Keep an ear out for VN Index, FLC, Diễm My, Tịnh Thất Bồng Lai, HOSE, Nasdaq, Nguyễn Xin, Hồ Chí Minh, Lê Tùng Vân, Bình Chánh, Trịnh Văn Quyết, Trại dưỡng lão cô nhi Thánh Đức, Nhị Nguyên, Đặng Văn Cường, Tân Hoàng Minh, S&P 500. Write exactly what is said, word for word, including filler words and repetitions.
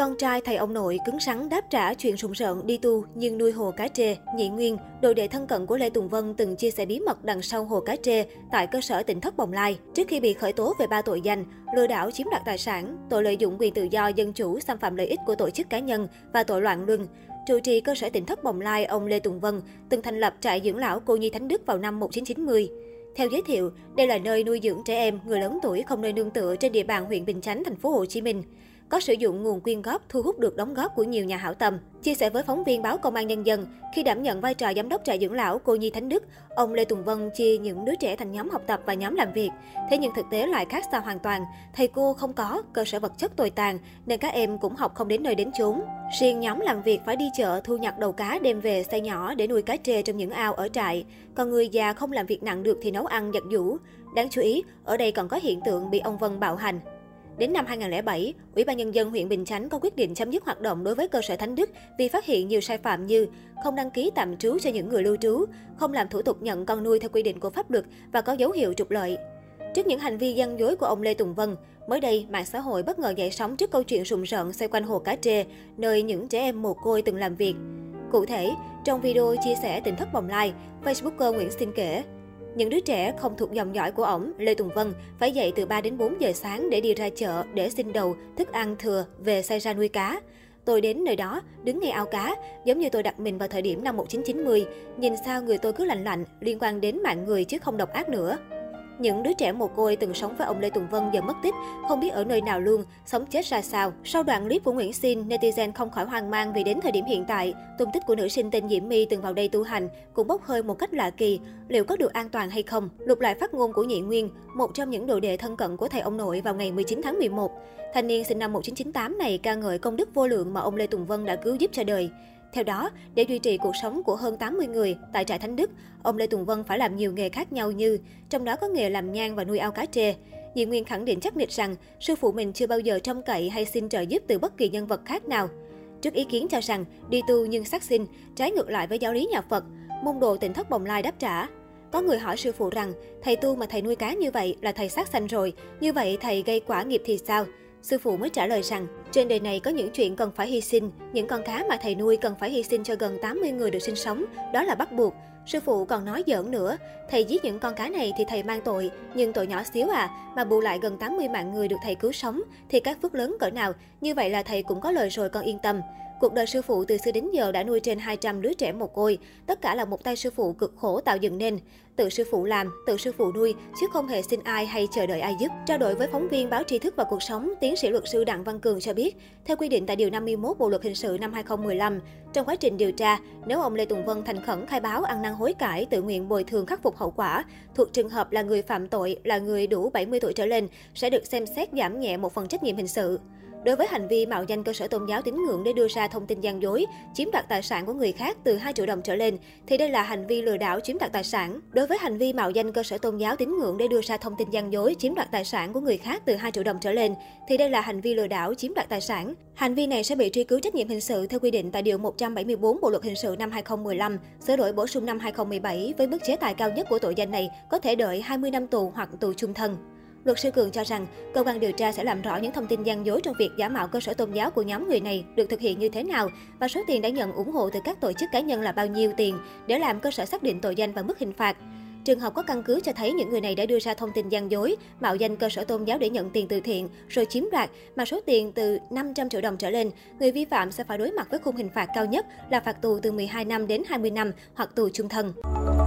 Con trai thầy ông nội cứng rắn đáp trả chuyện sụng sợn đi tu nhưng nuôi hồ cá trê. Nhị Nguyên, đồ đệ thân cận của Lê Tùng Vân, từng chia sẻ bí mật đằng sau hồ cá trê tại cơ sở Tịnh Thất Bồng Lai trước khi bị khởi tố về ba tội danh: lừa đảo chiếm đoạt tài sản, tội lợi dụng quyền tự do dân chủ xâm phạm lợi ích của tổ chức cá nhân và tội loạn luân. Trụ trì cơ sở Tịnh Thất Bồng Lai, ông Lê Tùng Vân từng thành lập Trại dưỡng lão cô nhi Thánh Đức vào năm một nghìn chín trăm chín mươi. Theo giới thiệu, đây là nơi nuôi dưỡng trẻ em, người lớn tuổi không nơi nương tựa trên địa bàn huyện Bình Chánh, thành phố Hồ Chí Minh. Có sử dụng nguồn quyên góp, thu hút được đóng góp của nhiều nhà hảo tâm. Chia sẻ với phóng viên báo Công an Nhân dân, khi đảm nhận vai trò giám đốc Trại dưỡng lão cô nhi Thánh Đức, ông Lê Tùng Vân chia những đứa trẻ thành nhóm học tập và nhóm làm việc. Thế nhưng thực tế lại khác xa hoàn toàn. Thầy cô không có, cơ sở vật chất tồi tàn nên các em cũng học không đến nơi đến chốn. Riêng nhóm làm việc phải đi chợ thu nhặt đầu cá đem về xây nhỏ để nuôi cá trê trong những ao ở trại. Còn người già không làm việc nặng được thì nấu ăn giặt giũ. Đáng chú ý, ở đây còn có hiện tượng bị ông Vân bạo hành. Đến năm hai nghìn không trăm lẻ bảy, Ủy ban Nhân dân huyện Bình Chánh có quyết định chấm dứt hoạt động đối với cơ sở Thánh Đức vì phát hiện nhiều sai phạm như không đăng ký tạm trú cho những người lưu trú, không làm thủ tục nhận con nuôi theo quy định của pháp luật và có dấu hiệu trục lợi. Trước những hành vi gian dối của ông Lê Tùng Vân, mới đây mạng xã hội bất ngờ dậy sóng trước câu chuyện rùng rợn xoay quanh hồ cá trê, nơi những trẻ em mồ côi từng làm việc. Cụ thể, trong video chia sẻ Tịnh Thất Bồng Lai, Facebooker Nguyễn Xin kể, những đứa trẻ không thuộc dòng dõi của ổng, Lê Tùng Vân, phải dậy từ ba đến bốn giờ sáng để đi ra chợ, để xin đầu, thức ăn thừa, về xây ra nuôi cá. Tôi đến nơi đó, đứng ngay ao cá, giống như tôi đặt mình vào thời điểm năm một nghìn chín trăm chín mươi, nhìn sao người tôi cứ lạnh lạnh, liên quan đến mạng người chứ không độc ác nữa. Những đứa trẻ mồ côi từng sống với ông Lê Tùng Vân giờ mất tích, không biết ở nơi nào luôn, sống chết ra sao. Sau đoạn clip của Nguyễn Xin, netizen không khỏi hoang mang vì đến thời điểm hiện tại, tung tích của nữ sinh tên Diễm My từng vào đây tu hành cũng bốc hơi một cách lạ kỳ. Liệu có được an toàn hay không? Lục lại phát ngôn của Nhị Nguyên, một trong những đồ đệ thân cận của thầy ông nội vào ngày mười chín tháng mười một. Thanh niên sinh năm một nghìn chín trăm chín mươi tám này ca ngợi công đức vô lượng mà ông Lê Tùng Vân đã cứu giúp cho đời. Theo đó, để duy trì cuộc sống của hơn tám mươi người tại Trại Thánh Đức, ông Lê Tùng Vân phải làm nhiều nghề khác nhau như, trong đó có nghề làm nhang và nuôi ao cá trê. Nhị Nguyên khẳng định chắc nịch rằng, sư phụ mình chưa bao giờ trông cậy hay xin trợ giúp từ bất kỳ nhân vật khác nào. Trước ý kiến cho rằng, đi tu nhưng sát sinh, trái ngược lại với giáo lý nhà Phật, môn đồ Tịnh Thất Bồng Lai đáp trả. Có người hỏi sư phụ rằng, thầy tu mà thầy nuôi cá như vậy là thầy sát sanh rồi, như vậy thầy gây quả nghiệp thì sao? Sư phụ mới trả lời rằng, trên đời này có những chuyện cần phải hy sinh, những con cá mà thầy nuôi cần phải hy sinh cho gần tám mươi người được sinh sống, đó là bắt buộc. Sư phụ còn nói giỡn nữa, thầy giết những con cá này thì thầy mang tội, nhưng tội nhỏ xíu à, mà bù lại gần tám mươi mạng người được thầy cứu sống, thì các phước lớn cỡ nào, như vậy là thầy cũng có lời rồi con yên tâm. Cuộc đời sư phụ từ xưa đến giờ đã nuôi trên hai trăm đứa trẻ mồ côi, tất cả là một tay sư phụ cực khổ tạo dựng nên. Tự sư phụ làm, tự sư phụ nuôi, chứ không hề xin ai hay chờ đợi ai giúp. Trao đổi với phóng viên báo Tri Thức và Cuộc Sống, tiến sĩ luật sư Đặng Văn Cường cho biết, theo quy định tại Điều năm mươi mốt Bộ Luật Hình sự năm hai nghìn không trăm mười lăm, trong quá trình điều tra, nếu ông Lê Tùng Vân thành khẩn khai báo, ăn năn hối cải, tự nguyện bồi thường khắc phục hậu quả, thuộc trường hợp là người phạm tội, là người đủ bảy mươi tuổi trở lên, sẽ được xem xét giảm nhẹ một phần trách nhiệm hình sự. Đối với hành vi mạo danh cơ sở tôn giáo tín ngưỡng để đưa ra thông tin gian dối, chiếm đoạt tài sản của người khác từ hai triệu đồng trở lên, thì đây là hành vi lừa đảo chiếm đoạt tài sản. Đối với hành vi mạo danh cơ sở tôn giáo tín ngưỡng để đưa ra thông tin gian dối, chiếm đoạt tài sản của người khác từ hai triệu đồng trở lên, thì đây là hành vi lừa đảo chiếm đoạt tài sản. Hành vi này sẽ bị truy cứu trách nhiệm hình sự theo quy định tại Điều một trăm bảy mươi tư Bộ Luật Hình sự năm hai nghìn không trăm mười lăm, sửa đổi bổ sung năm hai nghìn không trăm mười bảy với mức chế tài cao nhất của tội danh này có thể đợi hai mươi năm tù hoặc tù chung thân. Luật sư Cường cho rằng, cơ quan điều tra sẽ làm rõ những thông tin gian dối trong việc giả mạo cơ sở tôn giáo của nhóm người này được thực hiện như thế nào và số tiền đã nhận ủng hộ từ các tổ chức cá nhân là bao nhiêu tiền để làm cơ sở xác định tội danh và mức hình phạt. Trường hợp có căn cứ cho thấy những người này đã đưa ra thông tin gian dối, mạo danh cơ sở tôn giáo để nhận tiền từ thiện rồi chiếm đoạt mà số tiền từ năm trăm triệu đồng trở lên, người vi phạm sẽ phải đối mặt với khung hình phạt cao nhất là phạt tù từ mười hai năm đến hai mươi năm hoặc tù chung thân.